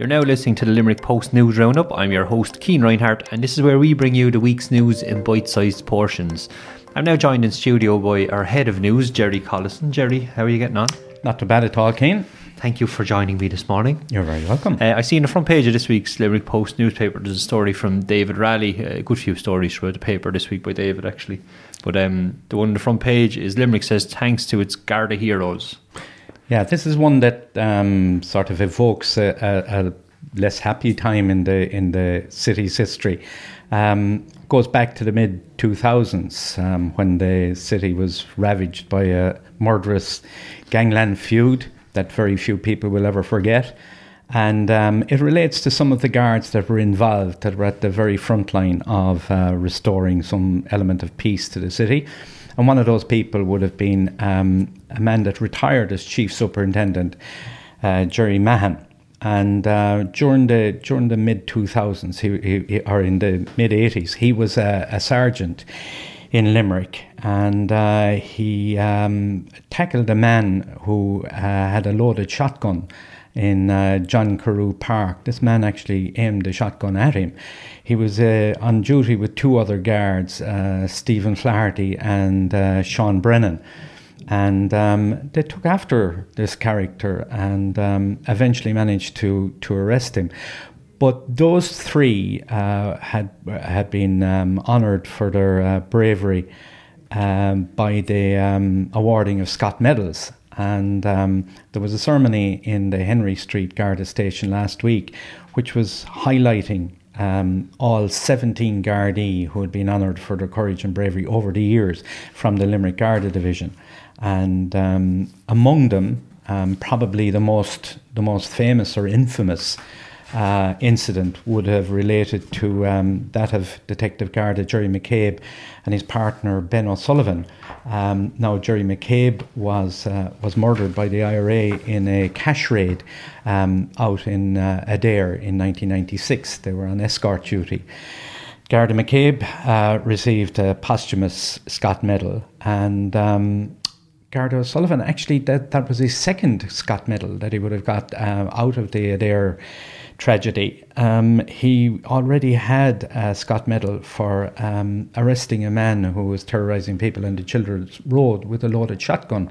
You're now listening to the Limerick Post News Roundup. I'm your host, Keane Reinhart, and this is where we bring you the week's news in bite-sized portions. I'm now joined in studio by our head of news, Gerry Collison. Gerry, how are you getting on? Not too bad at all, Keane. Thank you for joining me this morning. You're very welcome. I see in the front page of this week's Limerick Post newspaper there's a story from David Raleigh. A good few stories throughout the paper this week by David, actually. But the one on the front page is Limerick says thanks to its Garda heroes. Yeah, this is one that sort of evokes a less happy time in the city's history. Goes back to the mid-2000s when the city was ravaged by a murderous gangland feud that very few people will ever forget. And it relates to some of the guards that were involved, that were at the very front line of restoring some element of peace to the city. And one of those people would have been a man that retired as chief superintendent, Gerry Mahan. And during the mid-2000s, or in the mid-80s, he was a sergeant in Limerick, and he tackled a man who had a loaded shotgun in John Carew Park. This man actually aimed the shotgun at him. He was on duty with two other guards, Stephen Flaherty and Sean Brennan. And they took after this character and eventually managed to arrest him. But those three had been honoured for their bravery by the awarding of Scott Medals. And there was a ceremony in the Henry Street Garda station last week, which was highlighting all 17 Gardaí who had been honoured for their courage and bravery over the years from the Limerick Garda division. And among them, probably the most famous or infamous incident would have related to that of Detective Garda Gerry McCabe and his partner Ben O'Sullivan. Now Gerry McCabe was murdered by the IRA in a cash raid out in Adare in 1996. They were on escort duty. Garda McCabe received a posthumous Scott Medal, and Garda O'Sullivan, actually that was his second Scott Medal that he would have got out of the Adare tragedy. He already had a Scott Medal for arresting a man who was terrorising people on the Children's Road with a loaded shotgun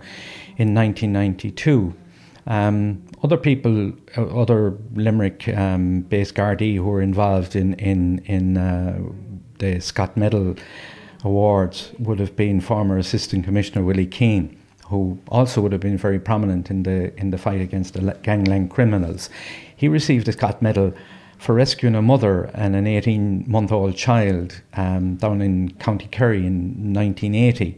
in 1992. Other Limerick based Gardaí who were involved in the Scott Medal awards would have been former Assistant Commissioner Willie Keane, who also would have been very prominent in the fight against the gangland criminals. He received a Scott Medal for rescuing a mother and an 18-month-old child down in County Kerry in 1980.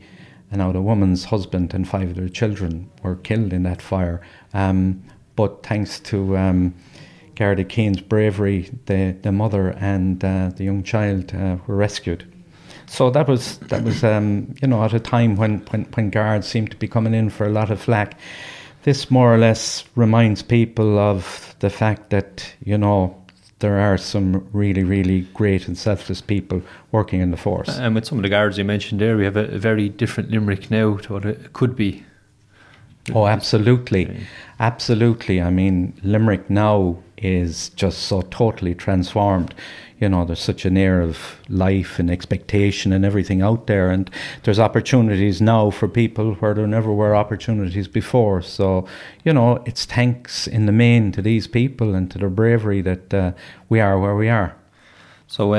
And now the woman's husband and five of their children were killed in that fire. But thanks to Garda Keane's bravery, the mother and the young child were rescued. So that was at a time when guards seemed to be coming in for a lot of flack. This more or less reminds people of the fact that, there are some really, really great and selfless people working in the force. And with some of the guards you mentioned there, we have a very different Limerick now to what it could be. Oh, absolutely. Okay. Absolutely. I mean, Limerick now is just so totally transformed. There's such an air of life and expectation and everything out there, and there's opportunities now for people where there never were opportunities before. So, it's thanks in the main to these people and to their bravery that we are where we are. So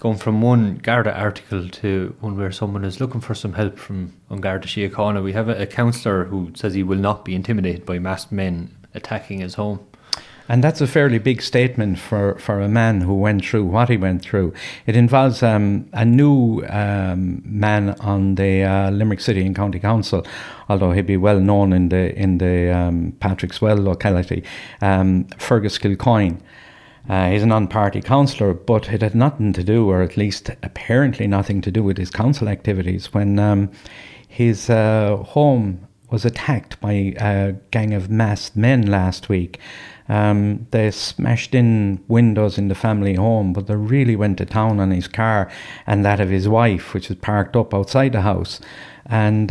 going from one Garda article to one where someone is looking for some help from on Garda Síochána, we have a councillor who says he will not be intimidated by masked men attacking his home. And that's a fairly big statement for a man who went through what he went through. It involves a new man on the Limerick City and County Council, although he'd be well known in the Patrick's Well locality, Fergus Kilcoyne. He's a non-party councillor, but it had nothing to do, or at least apparently nothing to do with his council activities, when his home was attacked by a gang of masked men last week. They smashed in windows in the family home, but they really went to town on his car and that of his wife, which was parked up outside the house. And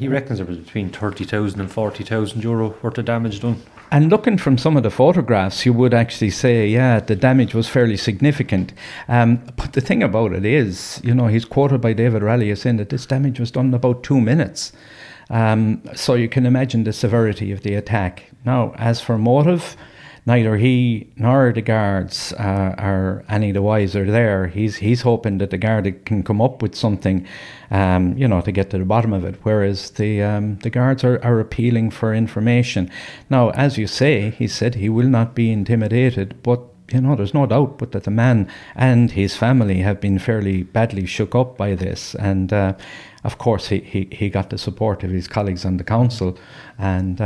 he reckons there was between €30,000 and €40,000 worth of damage done. And looking from some of the photographs, you would actually say, yeah, the damage was fairly significant. But the thing about it is, you know, he's quoted by David Raleigh as saying that this damage was done in about 2 minutes. So you can imagine the severity of the attack. Now, as for motive, neither he nor the guards are any the wiser there. He's hoping that the guard can come up with something, you know, to get to the bottom of it, whereas the guards are appealing for information. Now, as you say, he said he will not be intimidated, but, you know, there's no doubt but that the man and his family have been fairly badly shook up by this. And, of course, he got the support of his colleagues on the council, and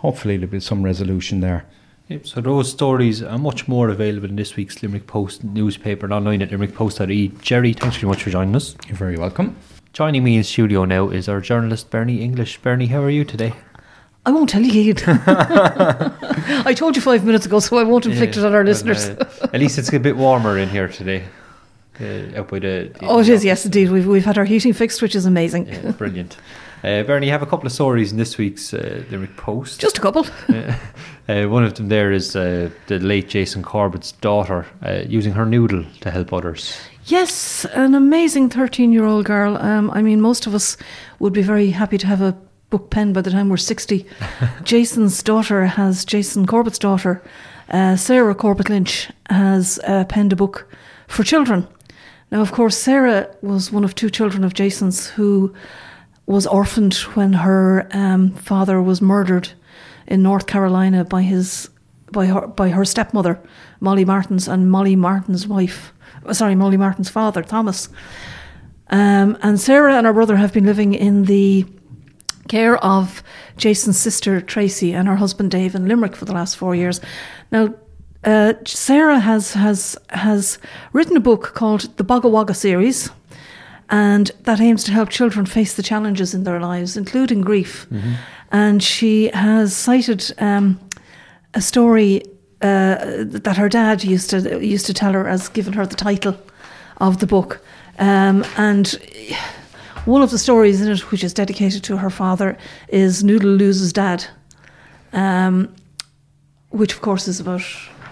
hopefully there'll be some resolution there. Yep, so those stories are much more available in this week's Limerick Post newspaper and online at limerickpost.ie. Gerry, thanks very much for joining us. You're very welcome. Joining me in studio now is our journalist Bernie English. Bernie, how are you today? I won't tell you. I told you 5 minutes ago, so I won't inflict it on our listeners. At least it's a bit warmer in here today. Out by the oh, it is, yes, indeed. We've had our heating fixed, which is amazing. Yeah, brilliant. Bernie, you have a couple of stories in this week's Limerick Post. Just a couple. One of them there is the late Jason Corbett's daughter using her noodle to help others. Yes, an amazing 13-year-old girl. I mean, most of us would be very happy to have a book pen by the time we're 60. Jason Corbett's daughter, Sarah Corbett Lynch, has penned a book for children. Now, of course, Sarah was one of two children of Jason's who was orphaned when her father was murdered in North Carolina by her stepmother, Molly Martens, and Molly Martens' father, Thomas. And Sarah and her brother have been living in the care of Jason's sister, Tracy, and her husband, Dave, in Limerick for the last 4 years. Now, Sarah has written a book called the Bogga Wagga series, and that aims to help children face the challenges in their lives, including grief. Mm-hmm. And she has cited a story that her dad used to tell her, as given her the title of the book. And one of the stories in it, which is dedicated to her father, is Noodle Loses Dad, which of course is about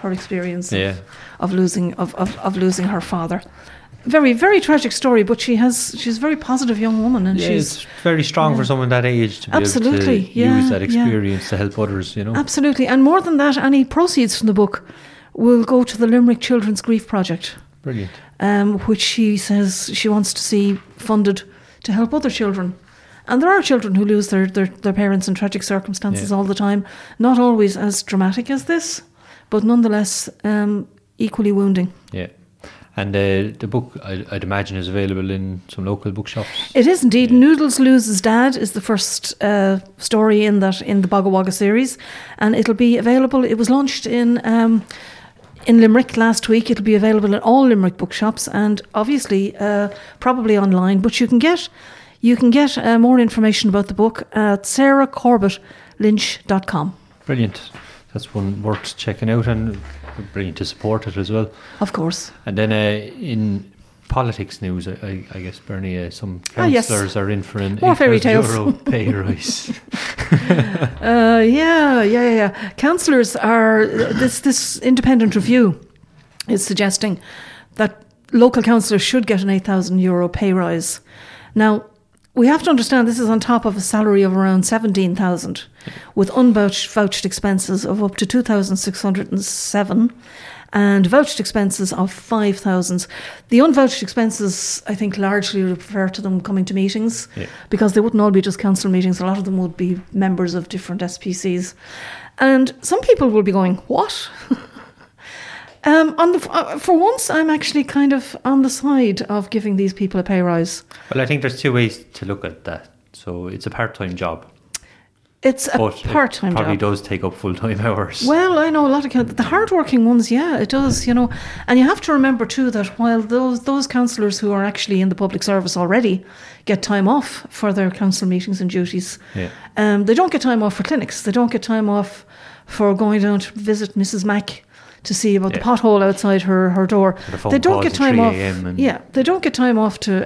her experience of losing her father. Very, very tragic story, but she's a very positive young woman, and she's very strong for someone that age to be able to use that experience to help others, you know. Absolutely, and more than that, any proceeds from the book will go to the Limerick Children's Grief Project. Brilliant. Which she says she wants to see funded to help other children. And there are children who lose their parents in tragic circumstances all the time, not always as dramatic as this, but nonetheless equally wounding. Yeah. And the book, I'd imagine, is available in some local bookshops. It is indeed. Yeah. Noodles Loses Dad is the first story in the Bogga Wagga series, and it'll be available. It was launched in Limerick last week. It'll be available in all Limerick bookshops, and obviously probably online. But you can get more information about the book at sarahcorbettlynch.com. Brilliant. That's one worth checking out, and brilliant to support it as well. Of course. And then in politics news, I guess, Bernie, some councillors are in for an €8 pay rise. Yeah. Councillors are... This independent review is suggesting that local councillors should get an €8,000 pay rise. Now, we have to understand this is on top of a salary of around 17,000, with unvouched expenses of up to 2,607 and vouched expenses of 5,000. The unvouched expenses, I think, largely refer to them coming to meetings because they wouldn't all be just council meetings. A lot of them would be members of different SPCs. And some people will be going, what? For once, I'm actually kind of on the side of giving these people a pay rise. Well, I think there's two ways to look at that. So it's a part-time job. It probably does take up full-time hours. Well, I know a lot of the hard-working ones, it does, you know. And you have to remember, too, that while those councillors who are actually in the public service already get time off for their council meetings and duties, they don't get time off for clinics. They don't get time off for going down to visit Mrs. Mack to see about the pothole outside her door. They don't get time off. They don't get time off to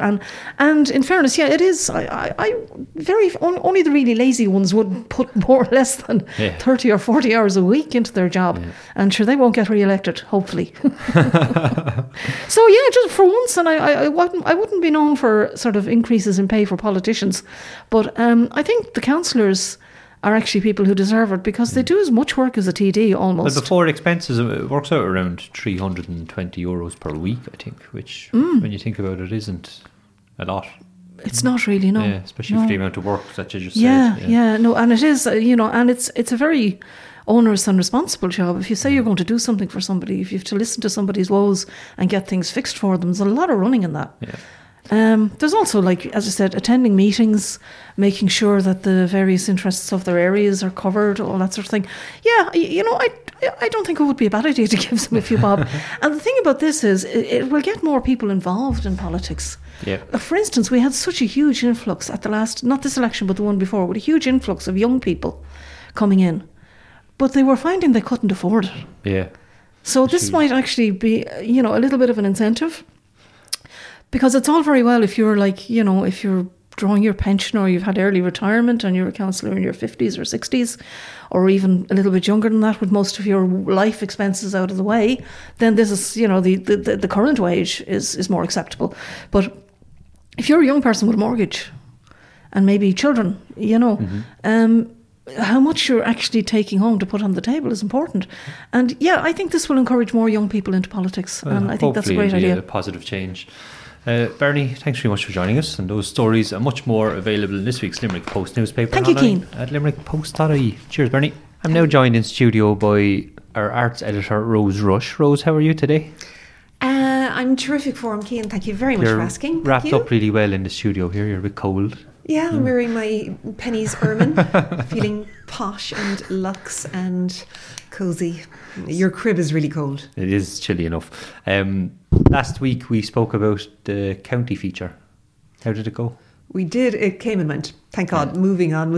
and in fairness, it is. Only the really lazy ones would put more or less than 30 or 40 hours a week into their job, and sure they won't get re-elected, hopefully. So just for once, and I wouldn't be known for sort of increases in pay for politicians, but I think the councillors are actually people who deserve it, because they do as much work as a TD almost. But before expenses, it works out around €320 per week, I think, which when you think about it isn't a lot. It's not really, no. Yeah, especially for the amount of work that you just said. And it is, and it's a very onerous and responsible job. If you say you're going to do something for somebody, if you have to listen to somebody's woes and get things fixed for them, there's a lot of running in that. Yeah. There's also, like, as I said, attending meetings, making sure that the various interests of their areas are covered, all that sort of thing. Yeah, I don't think it would be a bad idea to give them a few bob. And the thing about this is it will get more people involved in politics. Yeah. For instance, we had such a huge influx at the last, not this election, but the one before, with a huge influx of young people coming in. But they were finding they couldn't afford it. Yeah. So this might actually be, a little bit of an incentive. Because it's all very well if you're if you're drawing your pension or you've had early retirement and you're a councillor in your 50s or 60s, or even a little bit younger than that with most of your life expenses out of the way, then this is, the current wage is more acceptable. But if you're a young person with a mortgage and maybe children, how much you're actually taking home to put on the table is important. And I think this will encourage more young people into politics. Well, and I think that's a great idea. A positive change. Bernie, thanks very much for joining us, and those stories are much more available in this week's Limerick Post newspaper. Thank you, Keane. At limerickpost.ie. Cheers, Bernie. I'm now joined in studio by our arts editor, Rose Rush. Rose, how are you today? I'm terrific for him, Keane. Thank you very much for asking. You're wrapped up really well in the studio here. You're a bit cold. Yeah, I'm wearing my pennies ermine, feeling posh and luxe and cosy. Your crib is really cold. It is chilly enough. Last week we spoke about the county feature. How did it go? We did. It came and went. Thank God. Moving on.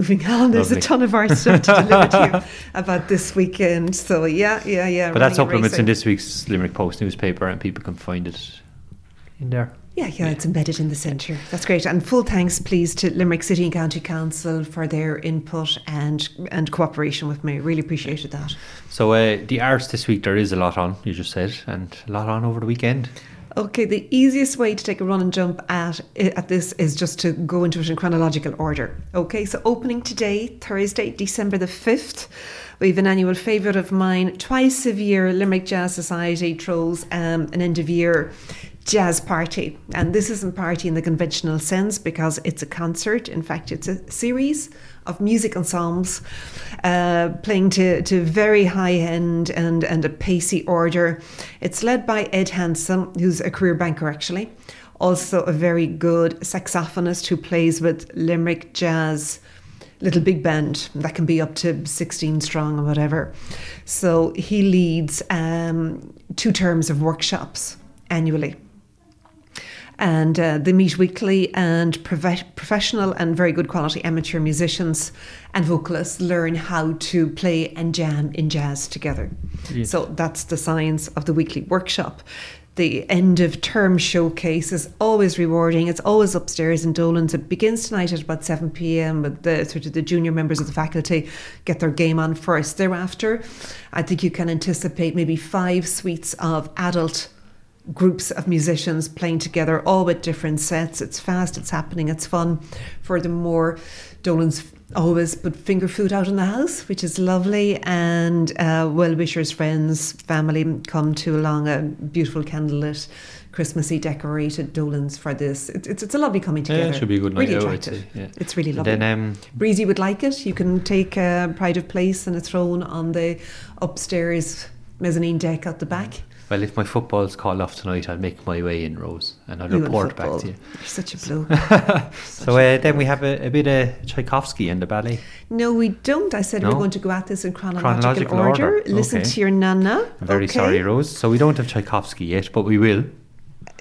There's a ton of art stuff to deliver to you about this weekend. So But that's supplements in this week's Limerick Post newspaper, and people can find it in there. Yeah, it's embedded in the centre. That's great. And full thanks, please, to Limerick City and County Council for their input and cooperation with me. Really appreciated that. So the arts this week, there is a lot on, you just said, and a lot on over the weekend. Okay, the easiest way to take a run and jump at this is just to go into it in chronological order. Okay, so opening today, Thursday, December the 5th, we have an annual favourite of mine. Twice a year, Limerick Jazz Society throws an end-of-year jazz party, and this isn't party in the conventional sense because it's a concert. In fact, it's a series of music ensembles playing to very high end and a pacey order. It's led by Ed Hanson, who's a career banker actually, also a very good saxophonist who plays with Limerick Jazz Little Big Band, that can be up to 16 strong or whatever. So he leads 2 terms of workshops annually. And they meet weekly, and professional and very good quality amateur musicians and vocalists learn how to play and jam in jazz together. Yes. So that's the science of the weekly workshop. The end of term showcase is always rewarding. It's always upstairs in Dolan's. It begins tonight at about 7 p.m. But the junior members of the faculty get their game on first. Thereafter, I think you can anticipate maybe 5 suites of adult groups of musicians playing together, all with different sets. It's fast, it's happening, it's fun. Furthermore, Dolan's always put finger food out in the house, which is lovely, and well-wishers, friends, family come to along. A beautiful candlelit, Christmassy decorated Dolan's for this. It's a lovely coming together. It should be a good night. Really attractive. It's really lovely. Then, Breezy would like it. You can take pride of place and a throne on the upstairs mezzanine deck at the back. Well, if my football's called off tonight, I'll make my way in, Rose, and I'll report back to you. You're such a bloke. Then we have a bit of Tchaikovsky in the ballet. No, we don't. I said we're going to go at this in chronological order. Listen to your nana. I'm very sorry, Rose. So we don't have Tchaikovsky yet, but we will.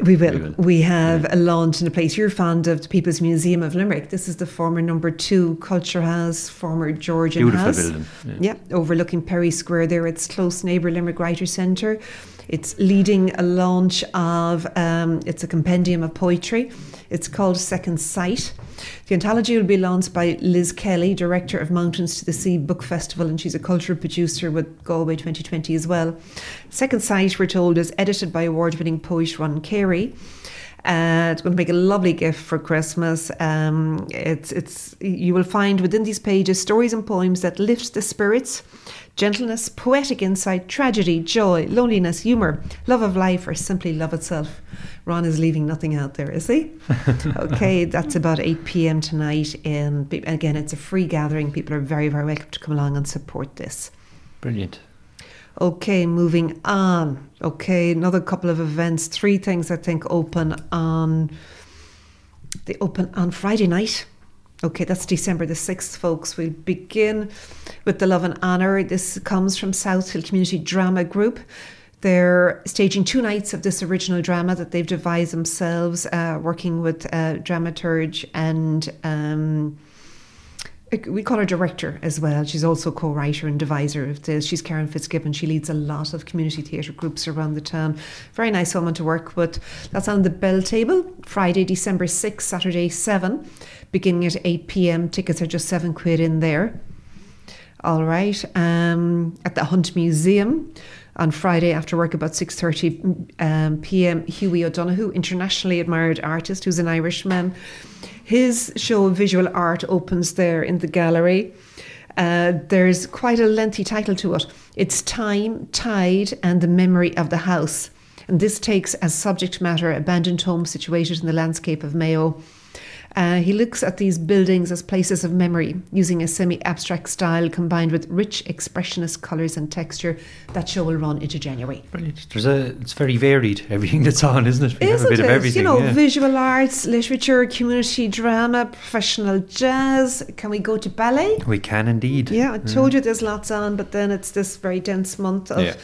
We will. We have a launch in a place you're fond of, the People's Museum of Limerick. This is the former No. 2 Culture House, former Georgian Beautiful House. Beautiful building. Yeah. Overlooking Perry Square there. It's close neighbour Limerick Writers' Centre. It's leading a launch of, it's a compendium of poetry. It's called Second Sight. The anthology will be launched by Liz Kelly, director of Mountains to the Sea Book Festival, and she's a cultural producer with Galway 2020 as well. Second Sight, we're told, is edited by award-winning poet John Carew. It's going to make a lovely gift for Christmas. It's you will find within these pages stories and poems that lift the spirits, gentleness, poetic insight, tragedy, joy, loneliness, humour, love of life, or simply love itself. Ron is leaving nothing out there, is he? Okay, that's about 8 p.m. tonight. And again, it's a free gathering. People are very, very welcome to come along and support this. Brilliant. Okay, moving on. Okay, another couple of events. 3 things I think open on Friday night. Okay, that's December the 6th, folks. We'll begin with The Love and Honour. This comes from South Hill Community Drama Group. They're staging 2 nights of this original drama that they've devised themselves, working with dramaturge and... we call her director as well. She's also co-writer and deviser of this. She's Karen Fitzgibbon. She leads a lot of community theatre groups around the town. Very nice woman to work with. That's on the Bell Table, Friday, December 6th, Saturday 7th, beginning at 8 p.m. Tickets are just £7 in there. All right. At the Hunt Museum on Friday after work about 6:30 p.m. Hughie O'Donoghue, internationally admired artist who's an Irishman. His show of visual art opens there in the gallery. There's quite a lengthy title to it. It's Time, Tide and the Memory of the House. And this takes as subject matter abandoned homes situated in the landscape of Mayo. He looks at these buildings as places of memory, using a semi-abstract style combined with rich expressionist colours and texture. That show will run into January. Brilliant. It's very varied, everything that's on, isn't it? We have a bit of everything. You know, visual arts, literature, community drama, professional jazz. Can we go to ballet? We can indeed. Yeah, I told you there's lots on, but then it's this very dense month of... Yeah.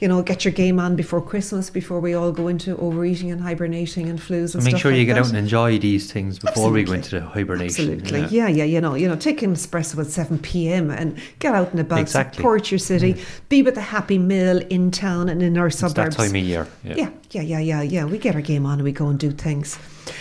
You know, get your game on before Christmas, before we all go into overeating and hibernating and flus and stuff like that. Make sure you get out and enjoy these things before we go into the hibernation. Absolutely, yeah. You know, take an espresso at 7 p.m. and get out and about, support your city, be with the happy meal in town and in our suburbs. It's that time of year. Yeah. We get our game on and we go and do things.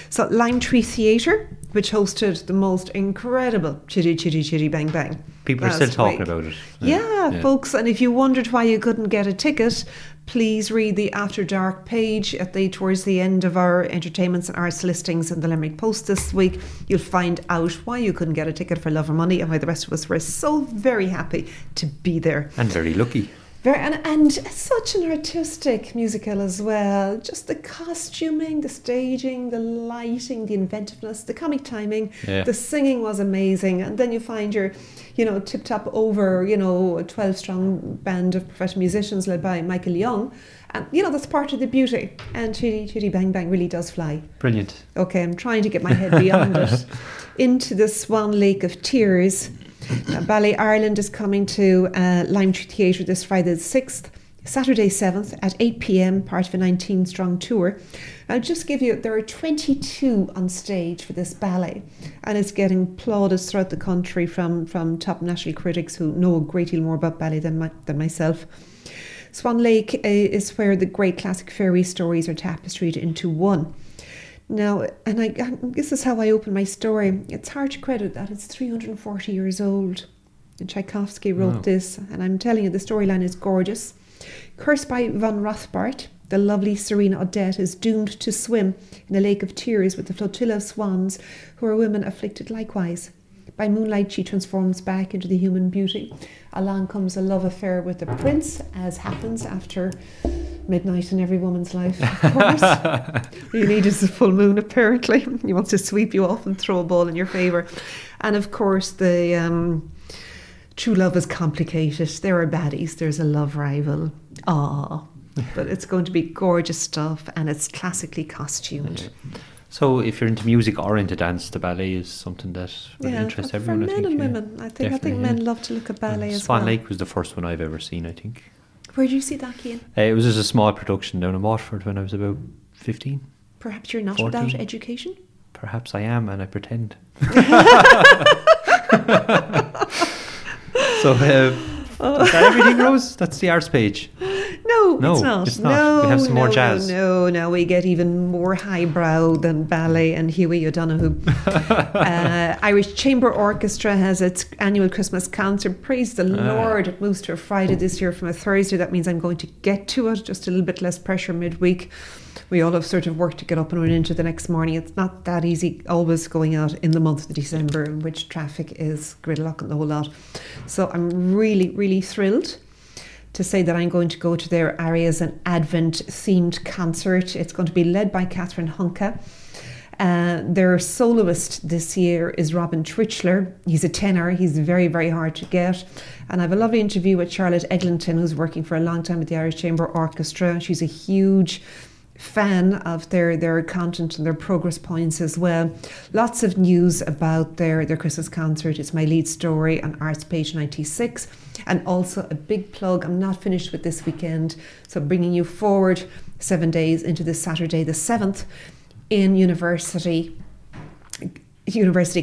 So Lime Tree Theatre, which hosted the most incredible Chitty Chitty Chitty Bang Bang. People are still talking about it. Yeah, folks. And if you wondered why you couldn't get a ticket, please read the After Dark page towards the end of our entertainments and arts listings in the Limerick Post this week. You'll find out why you couldn't get a ticket for Love or Money and why the rest of us were so very happy to be there. And very lucky. And such an artistic musical as well. Just the costuming, the staging, the lighting, the inventiveness, the comic timing. Yeah. The singing was amazing. And then you find your, tipped up over, a 12-strong band of professional musicians led by Michael Young. And, that's part of the beauty. And Chitty Chitty Bang Bang really does fly. Brilliant. Okay, I'm trying to get my head beyond it. Into the Swan Lake of Tears. Ballet Ireland is coming to Lime Tree Theatre this Friday the 6th, Saturday 7th at 8 p.m, part of a 19-strong tour. I'll just give you, there are 22 on stage for this ballet, and it's getting plaudits throughout the country from top national critics who know a great deal more about ballet than myself. Swan Lake is where the great classic fairy stories are tapestried into one. Now, and this is how I open my story. It's hard to credit that it's 340 years old. And Tchaikovsky wrote this, and I'm telling you, the storyline is gorgeous. Cursed by von Rothbart, the lovely Serena Odette is doomed to swim in a lake of tears with a flotilla of swans who are women afflicted likewise. By moonlight, she transforms back into the human beauty. Along comes a love affair with the prince, as happens after midnight in every woman's life, of course. All you need is a full moon, apparently. He wants to sweep you off and throw a ball in your favour. And, of course, the true love is complicated. There are baddies. There's a love rival. But it's going to be gorgeous stuff, and it's classically costumed. Yeah. So if you're into music or into dance, the ballet is something that would interest everyone. For men and women, I think men love to look at ballet as well. Swan Lake was the first one I've ever seen, I think. Where did you see that, Keane? It was just a small production down in Waterford when I was about 15. Perhaps you're not 14. Without education? Perhaps I am, and I pretend. So, is that everything, Rose? That's the arts page. No, it's not. It's not. No, we have some more jazz. No, we get even more highbrow than ballet and Hughie O'Donoghue. Irish Chamber Orchestra has its annual Christmas concert. Praise the Lord, it moves to a Friday this year from a Thursday. That means I'm going to get to it, just a little bit less pressure midweek. We all have sort of work to get up and run into the next morning. It's not that easy always going out in the month of December, in which traffic is gridlock and the whole lot. So I'm really, really thrilled to say that I'm going to go to their Arias and Advent themed concert. It's going to be led by Catherine Hunka. Their soloist this year is Robin Trichler. He's a tenor. He's very, very hard to get. And I have a lovely interview with Charlotte Eglinton, who's working for a long time at the Irish Chamber Orchestra. She's a huge fan of their content and their progress points as well. Lots of news about their Christmas concert. It's my lead story on Arts Page 96. And also a big plug, I'm not finished with this weekend, so bringing you forward 7 days into this Saturday the 7th in University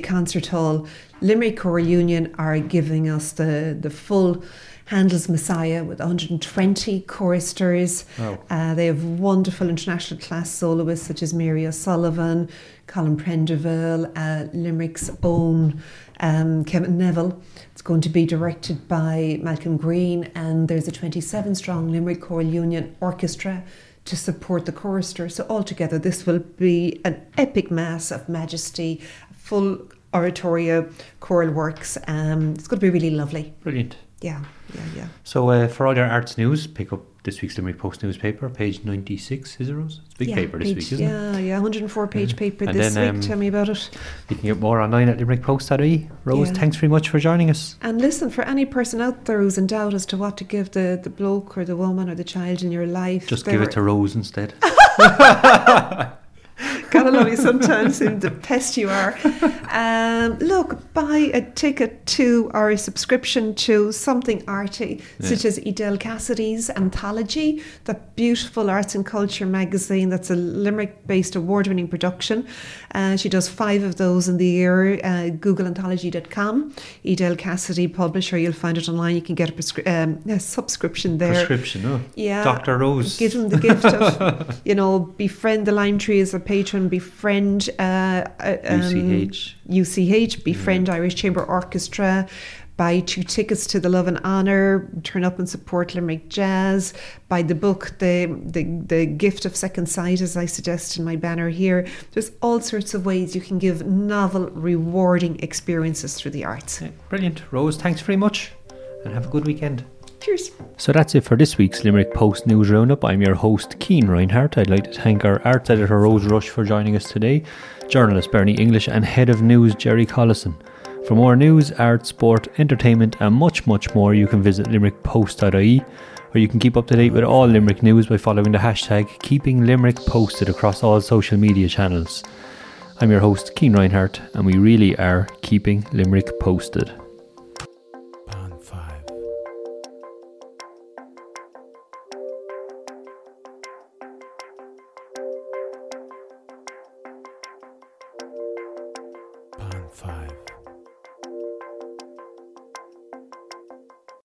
Concert Hall. Limerick Choral Union are giving us the full Handel's Messiah with 120 choristers. Oh. They have wonderful international class soloists such as Mary O'Sullivan, Colin Prendeville, Limerick's own Kevin Neville. It's going to be directed by Malcolm Green, and there's a 27-strong Limerick Choral Union Orchestra to support the chorister. So altogether, this will be an epic mass of majesty, full oratorio, choral works. It's going to be really lovely. Brilliant. Yeah. So for all your arts news, pick up this week's Limerick Post newspaper, page 96, is it, Rose? It's a big paper this week, isn't it? Yeah, 104-page paper and this week. Tell me about it. You can get more online at limerickpost.ie. Rose, thanks very much for joining us. And listen, for any person out there who's in doubt as to what to give the bloke or the woman or the child in your life, just give it to Rose instead. Gotta love you sometimes, the pest you are. Look, buy a ticket to or a subscription to something arty, such as Edel Cassidy's anthology, that beautiful arts and culture magazine that's a Limerick-based award-winning production. She does 5 of those in the year. Googleanthology.com, Edel Cassidy publisher. You'll find it online. You can get a subscription there. Dr. Rose. Give them the gift of, befriend the Lime Tree as a patron, befriend UCH, befriend Irish Chamber Orchestra, buy 2 tickets to the Love and Honour, turn up and support Limerick Jazz, buy the book, the gift of Second Sight, as I suggest in my banner here. There's all sorts of ways you can give novel, rewarding experiences through the arts. Brilliant. Rose, thanks very much, and have a good weekend. Cheers. So that's it for this week's Limerick Post News Roundup. I'm your host, Keane Reinhart. I'd like to thank our arts editor, Rose Rush, for joining us today, journalist Bernie English, and head of news, Gerry Collison. For more news, art, sport, entertainment, and much, much more, you can visit limerickpost.ie, or you can keep up to date with all Limerick news by following the hashtag #KeepingLimerickPosted across all social media channels. I'm your host, Keane Reinhart, and we really are keeping Limerick posted. Five.